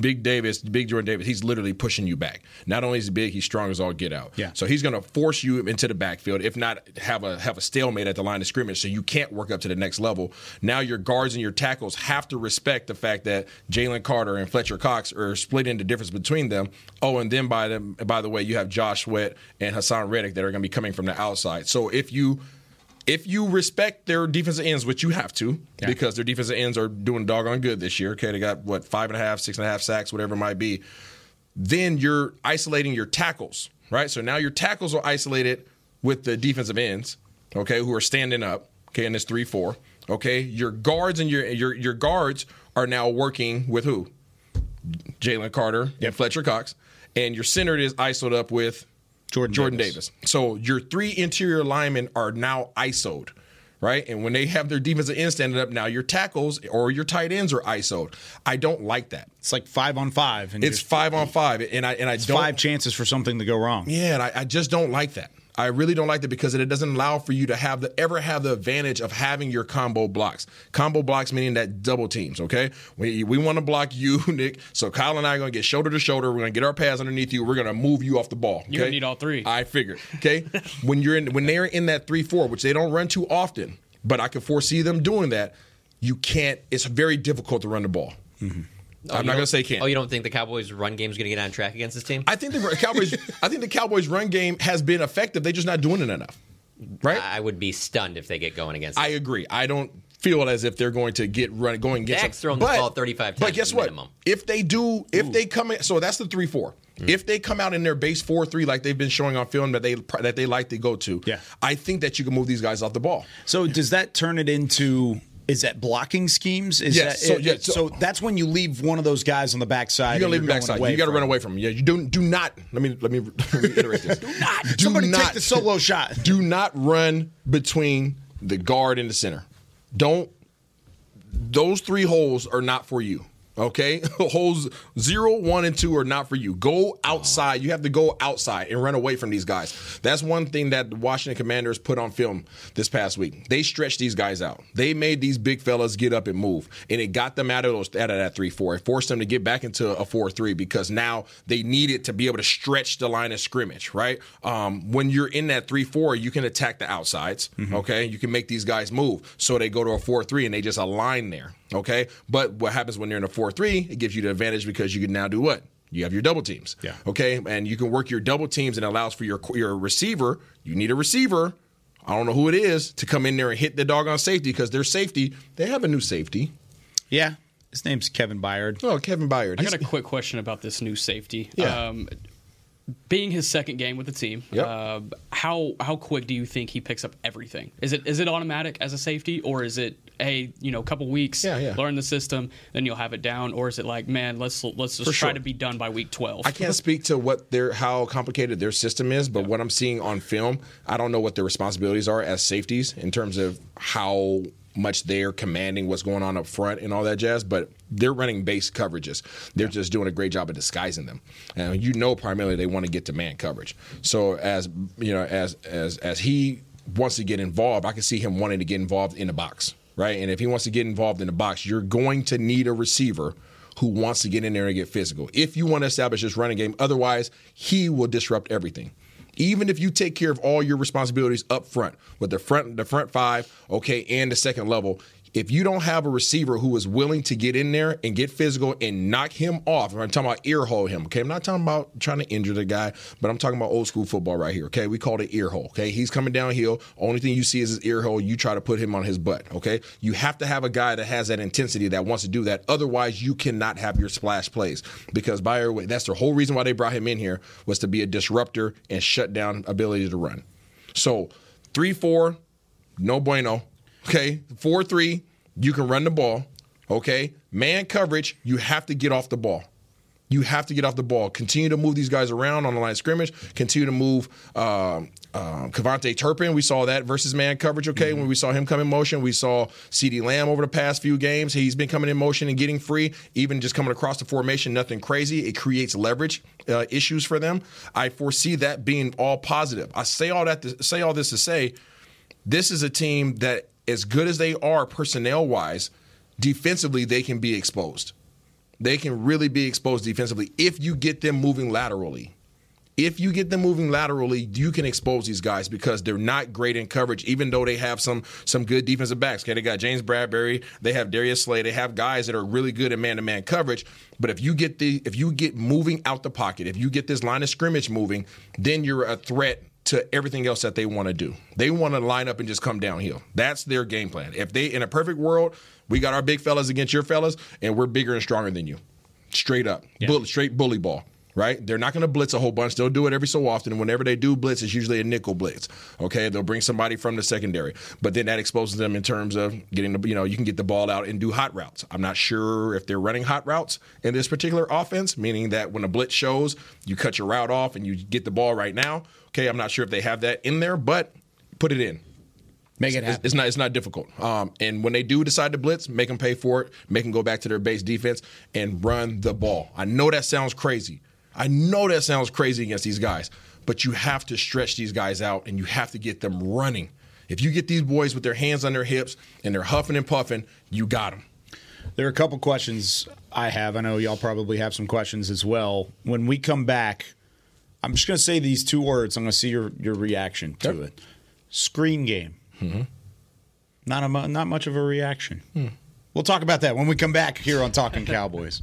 Big Davis, Big Jordan Davis, he's literally pushing you back. Not only is he big, he's strong as all get out. Yeah. So he's going to force you into the backfield, if not have a have a stalemate at the line of scrimmage, so you can't work up to the next level. Now your guards and your tackles have to respect the fact that Jalen Carter and Fletcher Cox are splitting the difference between them. Oh, and then by the, by the way, you have Josh Sweat and Haason Reddick that are going to be coming from the outside. So if you – If you respect their defensive ends, which you have to, yeah. because their defensive ends are doing doggone good this year. Okay, they got, what, five and a half, six and a half sacks, whatever it might be. Then you're isolating your tackles, right? So now your tackles are isolated with the defensive ends, okay, who are standing up, okay, and it's three four. Okay, your guards and your your your guards are now working with who? Jalen Carter yep. and Fletcher Cox. And your center is isoed up with Jordan, Jordan Davis. Davis. So your three interior linemen are now I S O'd, right? And when they have their defensive end standing up, now your tackles or your tight ends are I S O'd. I don't like that. It's like five on five. And it's five on five. And I and I it's don't five chances for something to go wrong. Yeah, and I, I just don't like that. I really don't like that because it doesn't allow for you to have the ever have the advantage of having your combo blocks. Combo blocks meaning that double teams, okay? We we want to block you, Nick. So Kyle and I are going to get shoulder to shoulder. We're going to get our pads underneath you. We're going to move you off the ball. Okay? You're going to need all three. I figured, okay? when you're in when they're in that three four, which they don't run too often, but I can foresee them doing that, you can't – it's very difficult to run the ball. Mm-hmm. Oh, I'm not going to say can't. Oh, you don't think the Cowboys' run game is going to get on track against this team? I think the Cowboys. I think the Cowboys' run game has been effective. They're just not doing it enough, right? I would be stunned if they get going against. I them. agree. I don't feel as if they're going to get run going against. Dak's thrown the ball thirty-five times. But guess what? Minimum. If they do, if Ooh. they come in, so that's the three four. Mm. If they come out in their base four three like they've been showing on film that they that they like to go to, yeah. I think that you can move these guys off the ball. So does that turn it into? Is that blocking schemes? Is yes. That, so, it, yeah, so, so that's when you leave one of those guys on the backside. You're gonna leave him backside. You got to run away from him. Yeah. You do do not. Let me let me reiterate this. do not. Do Somebody not, take the solo shot. Do not run between the guard and the center. Don't those three holes are not for you. Okay, holes zero, one, and two are not for you. Go outside. You have to go outside and run away from these guys. That's one thing that the Washington Commanders put on film this past week. They stretched these guys out. They made these big fellas get up and move, and it got them out of those out of that three four. It forced them to get back into a four three because now they needed to be able to stretch the line of scrimmage, right? Um, when you're in that three four, you can attack the outsides, mm-hmm. okay? You can make these guys move. So they go to a four three, and they just align there, okay? But what happens when you're in a four three, it gives you the advantage because you can now do what? You have your double teams. Yeah. Okay? And you can work your double teams, and it allows for your your receiver. You need a receiver. I don't know who it is to come in there and hit the doggone safety because their safety, they have a new safety. Yeah. His name's Kevin Byard. Oh, Kevin Byard. I got a quick question about this new safety. Yeah. Um, being his second game with the team, yep. uh, how how quick do you think he picks up everything? Is it is it automatic as a safety, or is it, hey, you know, a couple weeks, yeah, yeah. learn the system, then you'll have it down? Or is it like, man, let's let's just For try sure. to be done by week twelve? I can't speak to what their how complicated their system is, but yeah. what I'm seeing on film, I don't know what their responsibilities are as safeties in terms of how much they're commanding what's going on up front and all that jazz, but they're running base coverages. They're yeah. just doing a great job of disguising them. And you know, primarily they want to get to man coverage. So as you know, as as as he wants to get involved, I can see him wanting to get involved in the box, right? And if he wants to get involved in the box, you're going to need a receiver who wants to get in there and get physical. If you want to establish this running game, otherwise he will disrupt everything. Even if you take care of all your responsibilities up front with the front the front five, okay, and the second level, if you don't have a receiver who is willing to get in there and get physical and knock him off, I'm talking about ear hole him, okay? I'm not talking about trying to injure the guy, but I'm talking about old school football right here, okay? We call it ear hole, okay? He's coming downhill. Only thing you see is his ear hole. You try to put him on his butt, okay? You have to have a guy that has that intensity that wants to do that. Otherwise, you cannot have your splash plays because by your way, that's the whole reason why they brought him in here was to be a disruptor and shut down ability to run. So three four, no bueno. Okay, four three, you can run the ball. Okay, man coverage, you have to get off the ball. You have to get off the ball. Continue to move these guys around on the line of scrimmage. Continue to move um, um, Kevontae Turpin. We saw that versus man coverage, okay, mm-hmm. when we saw him come in motion. We saw CeeDee Lamb over the past few games. He's been coming in motion and getting free, even just coming across the formation, nothing crazy. It creates leverage uh, issues for them. I foresee that being all positive. I say all that to, say all this to say this is a team that, as good as they are personnel-wise, defensively they can be exposed. They can really be exposed defensively if you get them moving laterally. If you get them moving laterally, you can expose these guys because they're not great in coverage, even though they have some some good defensive backs. Okay, they got James Bradbury, they have Darius Slay, they have guys that are really good at man-to-man coverage. But if you get the if you get moving out the pocket, if you get this line of scrimmage moving, then you're a threat to everything else that they want to do. They want to line up and just come downhill. That's their game plan. If they, in a perfect world, we got our big fellas against your fellas, and we're bigger and stronger than you. Straight up. Yeah. Bull, straight bully ball, right? They're not going to blitz a whole bunch. They'll do it every so often. And whenever they do blitz, it's usually a nickel blitz, okay? They'll bring somebody from the secondary. But then that exposes them in terms of getting the, you know, you can get the ball out and do hot routes. I'm not sure if they're running hot routes in this particular offense, meaning that when a blitz shows, you cut your route off and you get the ball right now. Okay, I'm not sure if they have that in there, but put it in. Make it happen. It's not, it's not difficult. Um, and when they do decide to blitz, make them pay for it, make them go back to their base defense, and run the ball. I know that sounds crazy. I know that sounds crazy against these guys, but you have to stretch these guys out, and you have to get them running. If you get these boys with their hands on their hips and they're huffing and puffing, you got them. There are a couple questions I have. I know y'all probably have some questions as well. When we come back, I'm just going to say these two words. I'm going to see your, your reaction to yep. it. Screen game. Mm-hmm. Not a, not much of a reaction. Mm. We'll talk about that when we come back here on Talking Cowboys.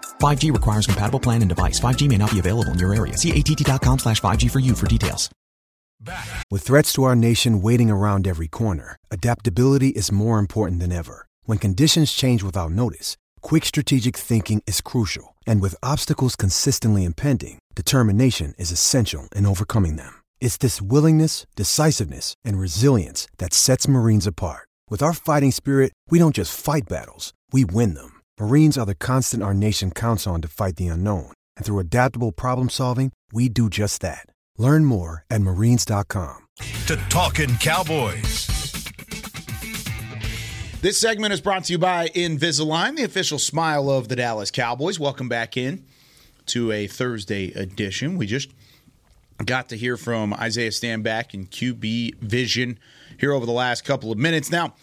five G requires compatible plan and device. five G may not be available in your area. See A T T dot com slash five G for you for details. Back. With threats to our nation waiting around every corner, adaptability is more important than ever. When conditions change without notice, quick strategic thinking is crucial. And with obstacles consistently impending, determination is essential in overcoming them. It's this willingness, decisiveness, and resilience that sets Marines apart. With our fighting spirit, we don't just fight battles, we win them. Marines are the constant our nation counts on to fight the unknown. And through adaptable problem solving, we do just that. Learn more at marines dot com. To Talkin' Cowboys. This segment is brought to you by Invisalign, the official smile of the Dallas Cowboys. Welcome back in to a Thursday edition. We just got to hear from Isaiah Stanback and Q B Vision here over the last couple of minutes. Now,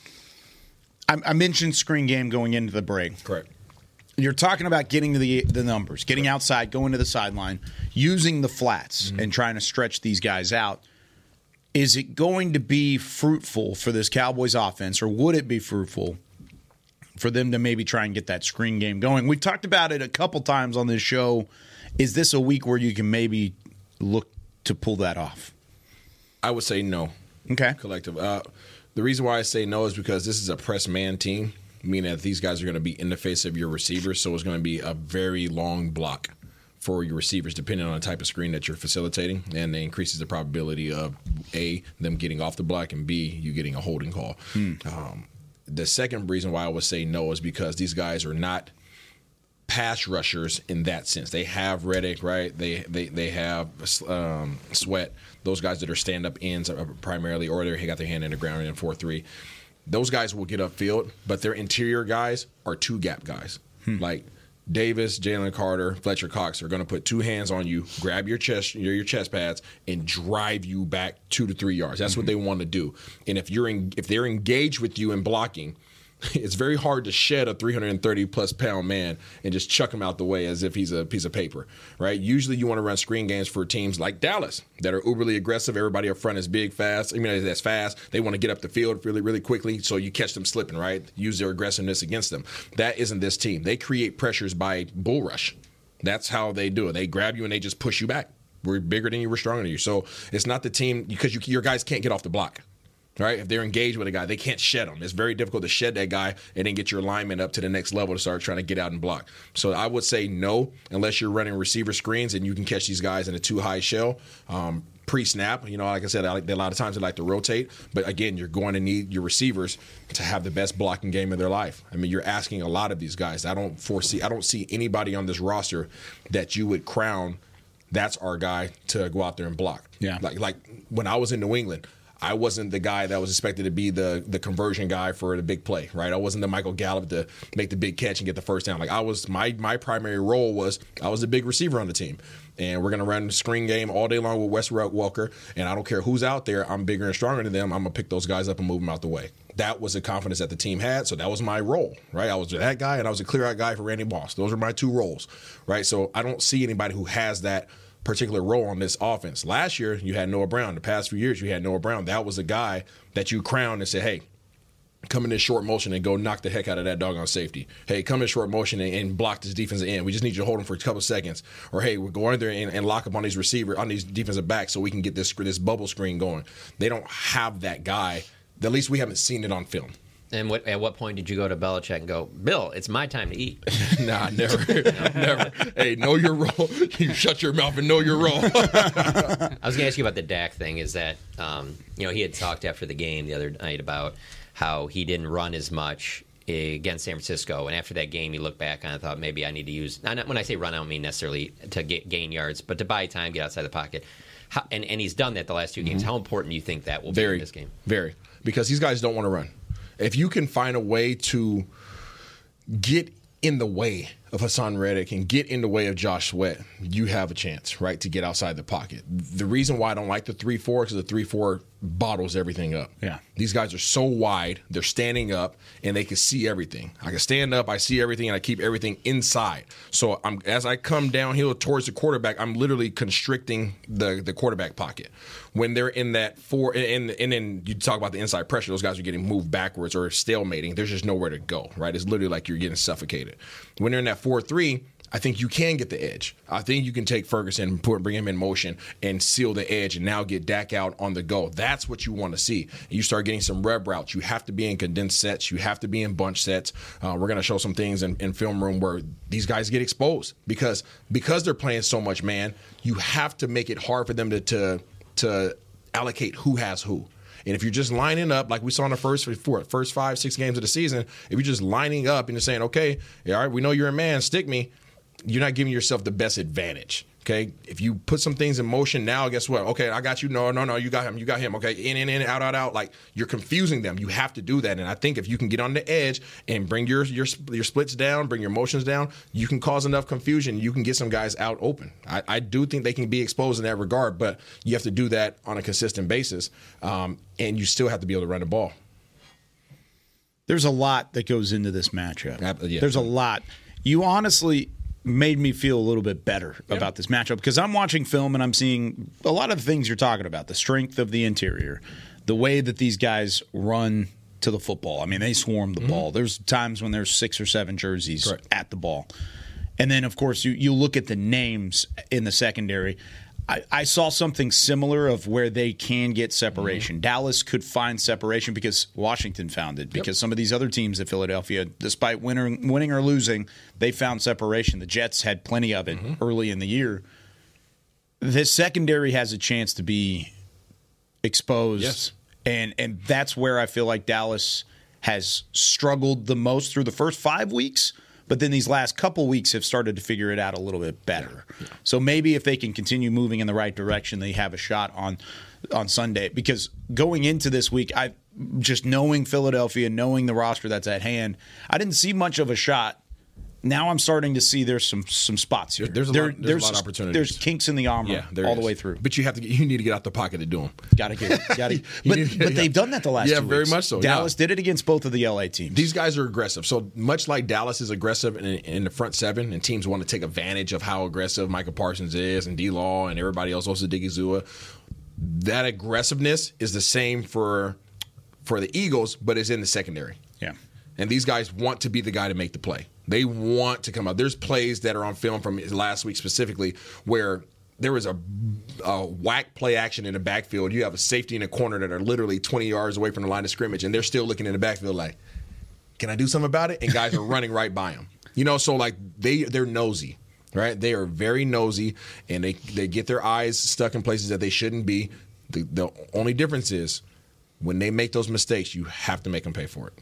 I mentioned screen game going into the break. Correct. You're talking about getting to the the numbers, getting Correct. outside, going to the sideline, using the flats, mm-hmm. and trying to stretch these guys out. Is it going to be fruitful for this Cowboys offense, or would it be fruitful for them to maybe try and get that screen game going? We've talked about it a couple times on this show. Is this a week where you can maybe look to pull that off? I would say no. Okay. Collective. Uh The reason why I say no is because this is a press man team, meaning that these guys are going to be in the face of your receivers, so it's going to be a very long block for your receivers, depending on the type of screen that you're facilitating, and it increases the probability of, A, them getting off the block, and B, you getting a holding call. Hmm. Um, the second reason why I would say no is because these guys are not pass rushers in that sense. They have Reddick, right? They they they have um, Sweat. Those guys that are stand-up ends primarily, or they got their hand in the ground in four three. Those guys will get upfield, but their interior guys are two-gap guys. Hmm. Like Davis, Jalen Carter, Fletcher Cox are going to put two hands on you, grab your chest your, your chest pads, and drive you back two to three yards. That's mm-hmm. what they want to do. And if you're in, if they're engaged with you in blocking, it's very hard to shed a three hundred thirty plus pound man and just chuck him out the way as if he's a piece of paper, right? Usually you want to run screen games for teams like Dallas that are uberly aggressive. Everybody up front is big, fast. I mean, that's fast. They want to get up the field really, really quickly, so you catch them slipping, right? Use their aggressiveness against them. That isn't this team. They create pressures by bull rush. That's how they do it. They grab you and they just push you back. We're bigger than you. We're stronger than you. So it's not the team because you, your guys can't get off the block. Right? If they're engaged with a guy, they can't shed him. It's very difficult to shed that guy and then get your alignment up to the next level to start trying to get out and block. So I would say no, unless you're running receiver screens and you can catch these guys in a too high shell. Um, pre-snap, you know, like I said, I like, a lot of times they like to rotate. But again, you're going to need your receivers to have the best blocking game of their life. I mean, you're asking a lot of these guys. I don't foresee, I don't see anybody on this roster that you would crown that's our guy to go out there and block. Yeah. Like, like when I was in New England, I wasn't the guy that was expected to be the, the conversion guy for the big play, right? I wasn't the Michael Gallup to make the big catch and get the first down. Like I was, my my primary role was I was the big receiver on the team, and we're gonna run the screen game all day long with Westbrook Walker, and I don't care who's out there. I'm bigger and stronger than them. I'm gonna pick those guys up and move them out the way. That was the confidence that the team had, so that was my role, right? I was that guy, and I was a clear-eyed guy for Randy Moss. Those are my two roles, right? So I don't see anybody who has that particular role on this offense. Last year, you had Noah Brown. The past few years, you had Noah Brown. That was a guy that you crowned and said, hey, come in short motion and go knock the heck out of that doggone safety. Hey, come in short motion and, and block this defensive end. We just need you to hold him for a couple seconds. Or, hey, we're going in there and, and lock up on these receiver, on these defensive backs so we can get this this bubble screen going. They don't have that guy. At least we haven't seen it on film. And what, at what point did you go to Belichick and go, Bill, it's my time to eat? Nah, never. Never. Hey, know your role. You shut your mouth and know your role. I was going to ask you about the Dak thing is that, um, you know, he had talked after the game the other night about how he didn't run as much against San Francisco. And after that game, he looked back and I thought, maybe I need to use, not, when I say run, I don't mean necessarily to get, gain yards, but to buy time, get outside the pocket. How, and, and he's done that the last two games. Mm-hmm. How important do you think that will very, be in this game? Very. Because these guys don't want to run. If you can find a way to get in the way of Haason Reddick and get in the way of Josh Sweat, you have a chance, right, to get outside the pocket. The reason why I don't like the three four is because the three four bottles everything up. Yeah. These guys are so wide, they're standing up, and they can see everything. I can stand up, I see everything, and I keep everything inside. So I'm, as I come downhill towards the quarterback, I'm literally constricting the, the quarterback pocket. When they're in that four, and, and then you talk about the inside pressure, those guys are getting moved backwards or stalemating. There's just nowhere to go, right? It's literally like you're getting suffocated. When they're in that four three, I think you can get the edge. I think you can take Ferguson and put, bring him in motion and seal the edge and now get Dak out on the go. That's what you want to see. You start getting some rep routes. You have to be in condensed sets. You have to be in bunch sets. Uh, we're going to show some things in, in film room where these guys get exposed because because they're playing so much, man, you have to make it hard for them to to, to allocate who has who. And if you're just lining up, like we saw in the first four, first five, six games of the season, if you're just lining up and you're saying, okay, all right, we know you're a man, stick me, you're not giving yourself the best advantage, okay? If you put some things in motion now, guess what? Okay, I got you. No, no, no, you got him. You got him, okay? In, in, in, out, out, out. Like, you're confusing them. You have to do that. And I think if you can get on the edge and bring your your your splits down, bring your motions down, you can cause enough confusion. You can get some guys out open. I, I do think they can be exposed in that regard, but you have to do that on a consistent basis, um, and you still have to be able to run the ball. There's a lot that goes into this matchup. Uh, yeah. There's a lot. You honestly made me feel a little bit better yeah. about this matchup because I'm watching film and I'm seeing a lot of the things you're talking about, the strength of the interior, the way that these guys run to the football. I mean, they swarm the mm-hmm. ball. There's times when there's six or seven jerseys Correct. At the ball. And then, of course, you, you look at the names in the secondary. I, I saw something similar of where they can get separation. Mm-hmm. Dallas could find separation because Washington found it, because yep. some of these other teams at Philadelphia, despite winning, winning or losing, they found separation. The Jets had plenty of it mm-hmm. early in the year. This secondary has a chance to be exposed, yes. and, and that's where I feel like Dallas has struggled the most through the first five weeks. But then these last couple weeks have started to figure it out a little bit better. Yeah. So maybe if they can continue moving in the right direction, they have a shot on on Sunday. Because going into this week, I just knowing Philadelphia, knowing the roster that's at hand, I didn't see much of a shot. Now I'm starting to see there's some some spots here. There's a there, lot, there's there's a lot of opportunities. There's kinks in the armor yeah, all is. the way through. But you have to get, you need to get out the pocket to do them. Got to get. Got to. But, but yeah. they've done that the last. Yeah, two very weeks. much so. Dallas yeah. did it against both of the L A teams. These guys are aggressive. So much like Dallas is aggressive in, in the front seven, and teams want to take advantage of how aggressive Micah Parsons is, and D. Law, and everybody else, also Digizua. That aggressiveness is the same for for the Eagles, but it's in the secondary. Yeah. And these guys want to be the guy to make the play. They want to come out. There's plays that are on film from last week specifically where there was a, a whack play action in the backfield. You have a safety in a corner that are literally twenty yards away from the line of scrimmage, and they're still looking in the backfield like, can I do something about it? And guys are running right by them. You know, so like they, they're nosy, right? They are very nosy, and they, they get their eyes stuck in places that they shouldn't be. The, the only difference is when they make those mistakes, you have to make them pay for it.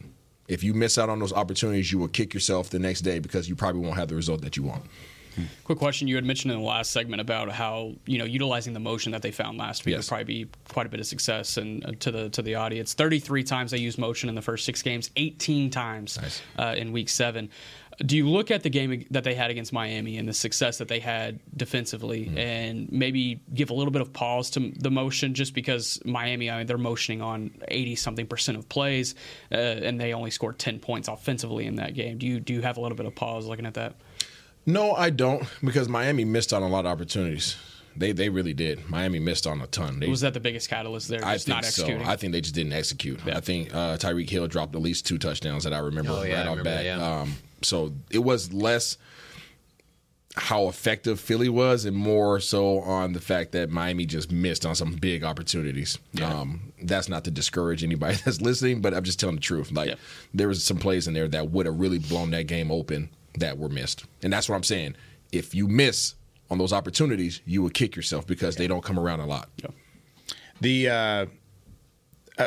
If you miss out on those opportunities, you will kick yourself the next day because you probably won't have the result that you want. Quick question. You had mentioned in the last segment about how, you know, utilizing the motion that they found last week yes. would probably be quite a bit of success and uh, to the to the audience. thirty-three times they used motion in the first six games, eighteen times nice. uh, in week seven. Do you look at the game that they had against Miami and the success that they had defensively mm-hmm. and maybe give a little bit of pause to the motion just because Miami, I mean, they're motioning on eighty-something percent of plays, uh, and they only scored ten points offensively in that game. Do you do you have a little bit of pause looking at that? No, I don't, because Miami missed out on a lot of opportunities. They they really did. Miami missed on a ton. They, was that the biggest catalyst there? Just I think not executing? So. I think they just didn't execute. Yeah. I think uh, Tyreek Hill dropped at least two touchdowns that I remember oh, yeah, right I remember off bat. That, yeah. um, so it was less how effective Philly was and more so on the fact that Miami just missed on some big opportunities. Yeah. Um, that's not to discourage anybody that's listening, but I'm just telling the truth. Like yeah. there was some plays in there that would have really blown that game open that were missed. And that's what I'm saying. If you miss on those opportunities, you would kick yourself because yeah. they don't come around a lot. Yeah. The, uh,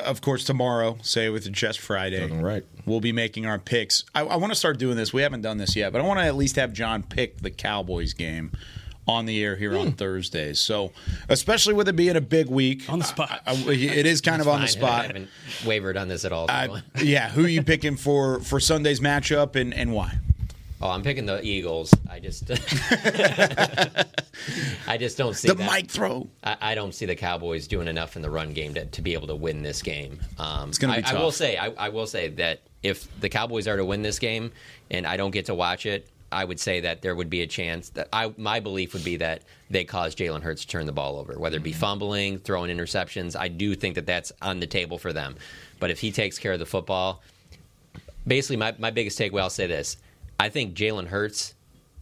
of course, tomorrow, say with the Chess Friday, right. we'll be making our picks. I, I want to start doing this. We haven't done this yet, but I want to at least have John pick the Cowboys game on the air here mm. on Thursdays. So, especially with it being a big week. On the spot. I, I, it is kind That's of on fine. the spot. I haven't wavered on this at all. I, yeah, who are you picking for, for Sunday's matchup and, and why? Oh, I'm picking the Eagles. I just I just don't see the that. mic throw. I, I don't see the Cowboys doing enough in the run game to, to be able to win this game. Um, it's going to be I, tough. I will say, I, I will say that if the Cowboys are to win this game and I don't get to watch it, I would say that there would be a chance that I my belief would be that they caused Jalen Hurts to turn the ball over, whether it be fumbling, throwing interceptions. I do think that that's on the table for them. But if he takes care of the football, basically my, my biggest takeaway, I'll say this. I think Jalen Hurts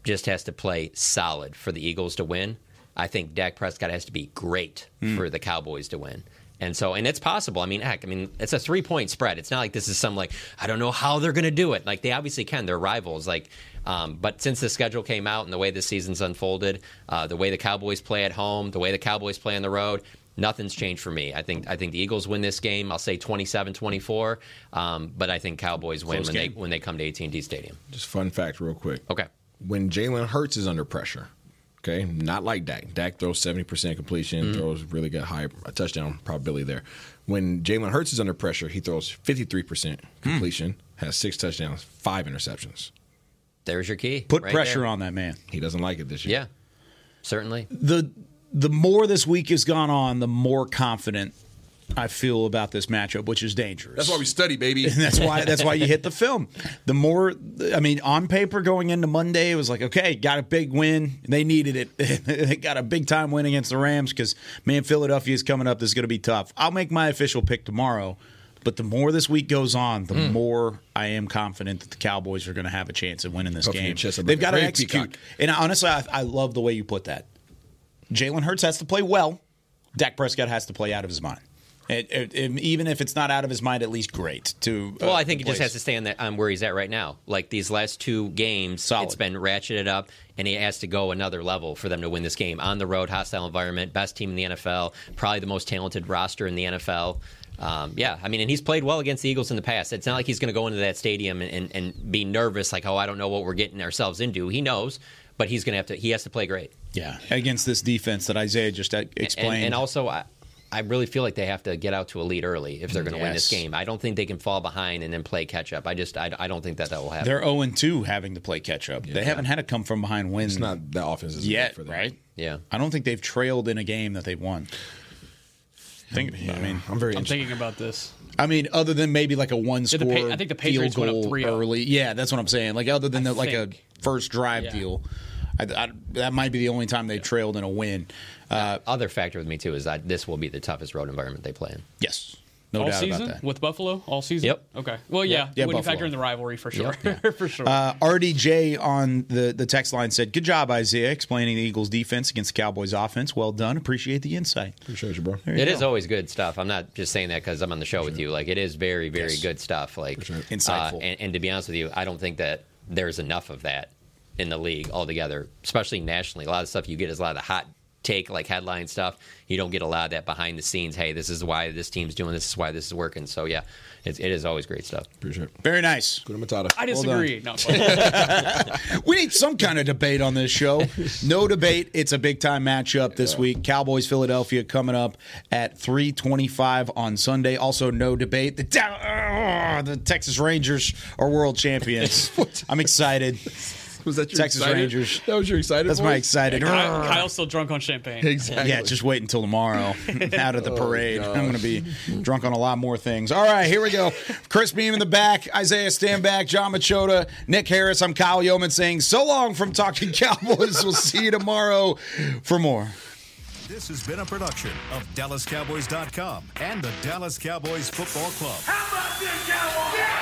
just has to play solid for the Eagles to win. I think Dak Prescott has to be great mm. for the Cowboys to win. And so, and it's possible. I mean, heck, I mean, it's a three-point spread. It's not like this is some, like, I don't know how they're going to do it. Like, they obviously can. They're rivals. Like, um, but since the schedule came out and the way this season's unfolded, uh, the way the Cowboys play at home, the way the Cowboys play on the road, nothing's changed for me. I think I think the Eagles win this game. I'll say twenty-seven twenty-four, um, but I think Cowboys win when they, when they come to A T and T Stadium. Just fun fact real quick. Okay. When Jalen Hurts is under pressure, okay, not like Dak. Dak throws seventy percent completion, mm-hmm. throws really good high a touchdown probability there. When Jalen Hurts is under pressure, he throws fifty-three percent completion, mm. has six touchdowns, five interceptions. There's your key. Put right pressure there. on that man. He doesn't like it this year. Yeah, certainly. The... The more this week has gone on, the more confident I feel about this matchup, which is dangerous. That's why we study, baby. And that's why that's why you hit the film. The more, I mean, on paper going into Monday, it was like, okay, got a big win. They needed it. They got a big-time win against the Rams because, man, Philadelphia is coming up. This is going to be tough. I'll make my official pick tomorrow, but the more this week goes on, the mm. more I am confident that the Cowboys are going to have a chance at winning this Puffing game. Chest, They've got to execute. Peacock. And honestly, I, I love the way you put that. Jalen Hurts has to play well. Dak Prescott has to play out of his mind. It, it, it, even if it's not out of his mind, at least great. To uh, well, I think he place. just has to stay on, that, on where he's at right now. Like these last two games, Solid. It's been ratcheted up, and he has to go another level for them to win this game. On the road, hostile environment, best team in the N F L, probably the most talented roster in the N F L. Um, yeah, I mean, and he's played well against the Eagles in the past. It's not like he's going to go into that stadium and, and, and be nervous, like, oh, I don't know what we're getting ourselves into. He knows. But he's going to have to. He has to play great. Yeah, against this defense that Isaiah just explained. And, and also, I, I really feel like they have to get out to a lead early if they're going to yes. win this game. I don't think they can fall behind and then play catch up. I just, I, I don't think that that will happen. They're oh and two having to play catch up. Yeah. They haven't had a come from behind win. It's not the offense is yet, for them. right? Yeah, I don't think they've trailed in a game that they've won. Think, yeah. I mean, I'm very. I'm thinking about this. I mean, other than maybe like a one-score yeah, pa- I think the Patriots field goal went up early. Yeah, that's what I'm saying. Like other than the, like a first drive yeah. deal, I, I, that might be the only time they yeah. trailed in a win. Uh, other factor with me too is that this will be the toughest road environment they play in. Yes, no all doubt season? about that. With Buffalo all season. Yep. Okay. Well, yeah, yeah, yeah when you factor in the rivalry for sure, yep. yeah. for sure. Uh, R D J on the the text line said, "Good job, Isaiah, explaining the Eagles' defense against the Cowboys' offense. Well done. Appreciate the insight. Appreciate you, bro. You it go. is always good stuff. I'm not just saying that because I'm on the show sure. with you. Like it is very, very yes. good stuff. Like sure. insightful. Uh, and, and to be honest with you, I don't think that there's enough of that in the league altogether, especially nationally. A lot of stuff you get is a lot of the hot." take like headline stuff. You don't get a lot of that behind the scenes. Hey, this is why this team's doing this. This is why this is working. So yeah, it's, it is always great stuff. Appreciate it. Very nice. Good Machota. I disagree. Well no, we need some kind of debate on this show. No debate. It's a big time matchup this yeah. week. Cowboys Philadelphia coming up at three twenty-five on Sunday. Also no debate. The da- uh, the Texas Rangers are world champions. I'm excited. Was that your Texas excited? Rangers? That was your excited. That's voice? my excited. Yeah, Kyle, Kyle's still drunk on champagne. Exactly. Yeah, just wait until tomorrow. Out of the oh, parade, gosh. I'm going to be drunk on a lot more things. All right, here we go. Chris Beam in the back, Isaiah Stanback, John Machota, Nick Harris. I'm Kyle Yeoman saying so long from Talking Cowboys. We'll see you tomorrow for more. This has been a production of Dallas Cowboys dot com and the Dallas Cowboys Football Club. How about this, Cowboys? Yeah!